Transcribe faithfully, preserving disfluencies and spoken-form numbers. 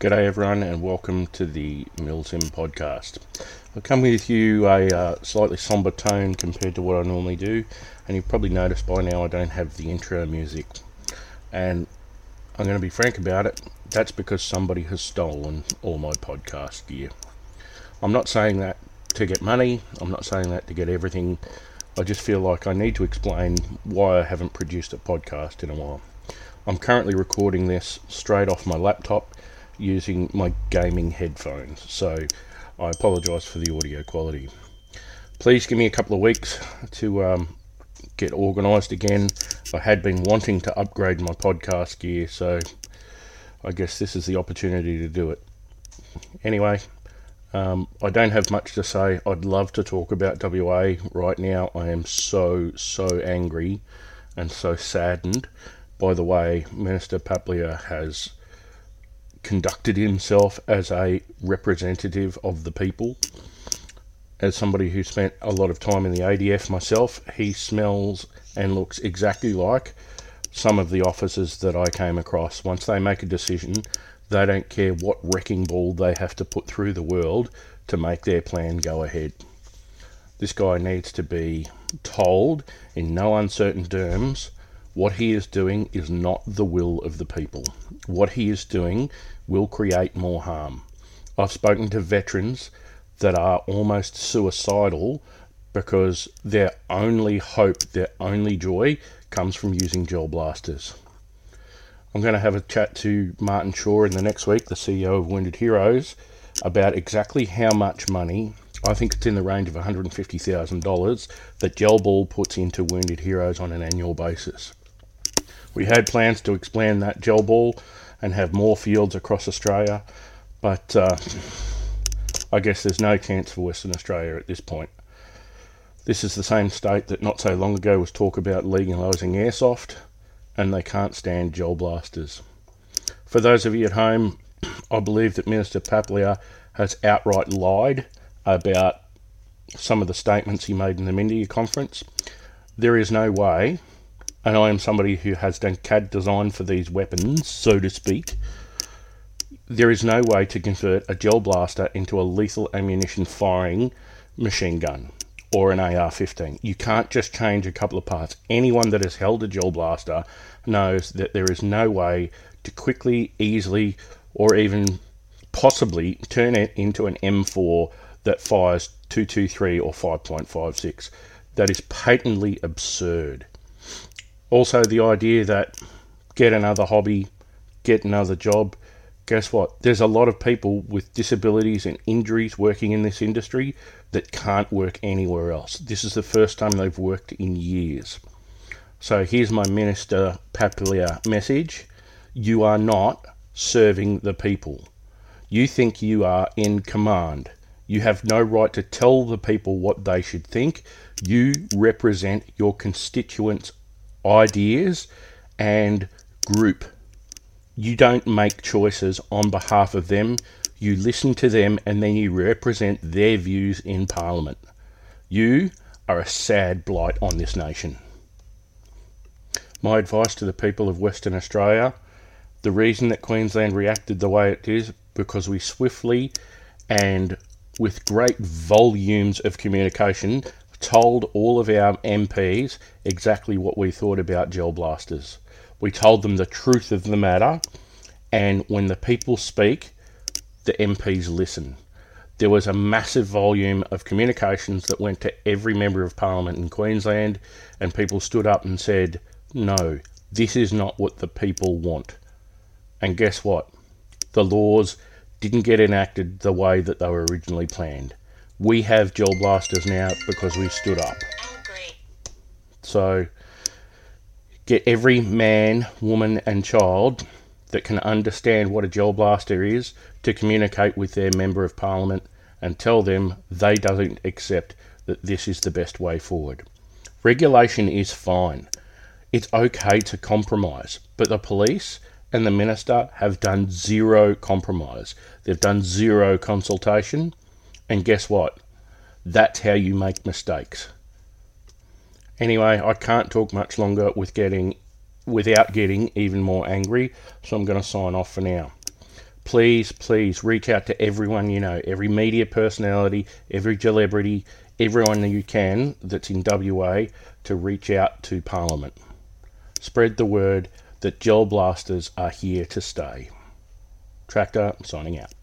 G'day everyone and welcome to the Milsim Podcast. I come with you a uh, slightly sombre tone compared to what I normally do, and you've probably noticed by now I don't have the intro music. And I'm going to be frank about it, that's because somebody has stolen all my podcast gear. I'm not saying that to get money, I'm not saying that to get everything, I just feel like I need to explain why I haven't produced a podcast in a while. I'm currently recording this straight off my laptop, using my gaming headphones, so I apologise for the audio quality. Please give me a couple of weeks to um, get organised again. I had been wanting to upgrade my podcast gear, so I guess this is the opportunity to do it. Anyway, um, I don't have much to say. I'd love to talk about W A right now. I am so, so angry and so saddened by the way Minister Papalia has conducted himself as a representative of the people. As somebody who spent a lot of time in the A D F myself, he smells and looks exactly like some of the officers that I came across. Once they make a decision, they don't care what wrecking ball they have to put through the world to make their plan go ahead. This guy needs to be told in no uncertain terms what he is doing is not the will of the people. What he is doing will create more harm. I've spoken to veterans that are almost suicidal because their only hope, their only joy, comes from using gel blasters. I'm going to have a chat to Martin Shaw in the next week, the C E O of Wounded Heroes, about exactly how much money, I think it's in the range of one hundred fifty thousand dollars, that Gelball puts into Wounded Heroes on an annual basis. We had plans to expand that Gelball and have more fields across Australia, but uh, I guess there's no chance for Western Australia at this point. This is the same state that not so long ago was talk about legalising airsoft, and they can't stand gel blasters. For those of you at home, I believe that Minister Papalia has outright lied about some of the statements he made in the Mindia conference. There is no way, and I am somebody who has done C A D design for these weapons, so to speak, there is no way to convert a gel blaster into a lethal ammunition firing machine gun or an A R fifteen. You can't just change a couple of parts. Anyone that has held a gel blaster knows that there is no way to quickly, easily, or even possibly turn it into an M four that fires two twenty-three or five point five six. That is patently absurd. Also, the idea that get another hobby, get another job. Guess what? There's a lot of people with disabilities and injuries working in this industry that can't work anywhere else. This is the first time they've worked in years. So here's my Minister Papalia message. You are not serving the people. You think you are in command. You have no right to tell the people what they should think. You represent your constituents' ideas and group. You don't make choices on behalf of them. You listen to them and then you represent their views in Parliament. You are a sad blight on this nation. My advice to the people of Western Australia, the reason that Queensland reacted the way it is, because we swiftly and with great volumes of communication, told all of our M Ps exactly what we thought about gel blasters. We told them the truth of the matter, and when the people speak, the M Ps listen. There was a massive volume of communications that went to every member of Parliament in Queensland, and people stood up and said, no, this is not what the people want. And guess what? The laws didn't get enacted the way that they were originally planned. We have gel blasters now because we stood up. So get every man, woman and child that can understand what a gel blaster is to communicate with their Member of Parliament and tell them they don't accept that this is the best way forward. Regulation is fine. It's okay to compromise, but the police and the Minister have done zero compromise. They've done zero consultation. And guess what? That's how you make mistakes. Anyway, I can't talk much longer with getting, without getting even more angry, so I'm going to sign off for now. please, please reach out to everyone you know, every media personality, every celebrity, everyone that you can that's in W A to reach out to Parliament. Spread the word that gel blasters are here to stay. Tractor, signing out.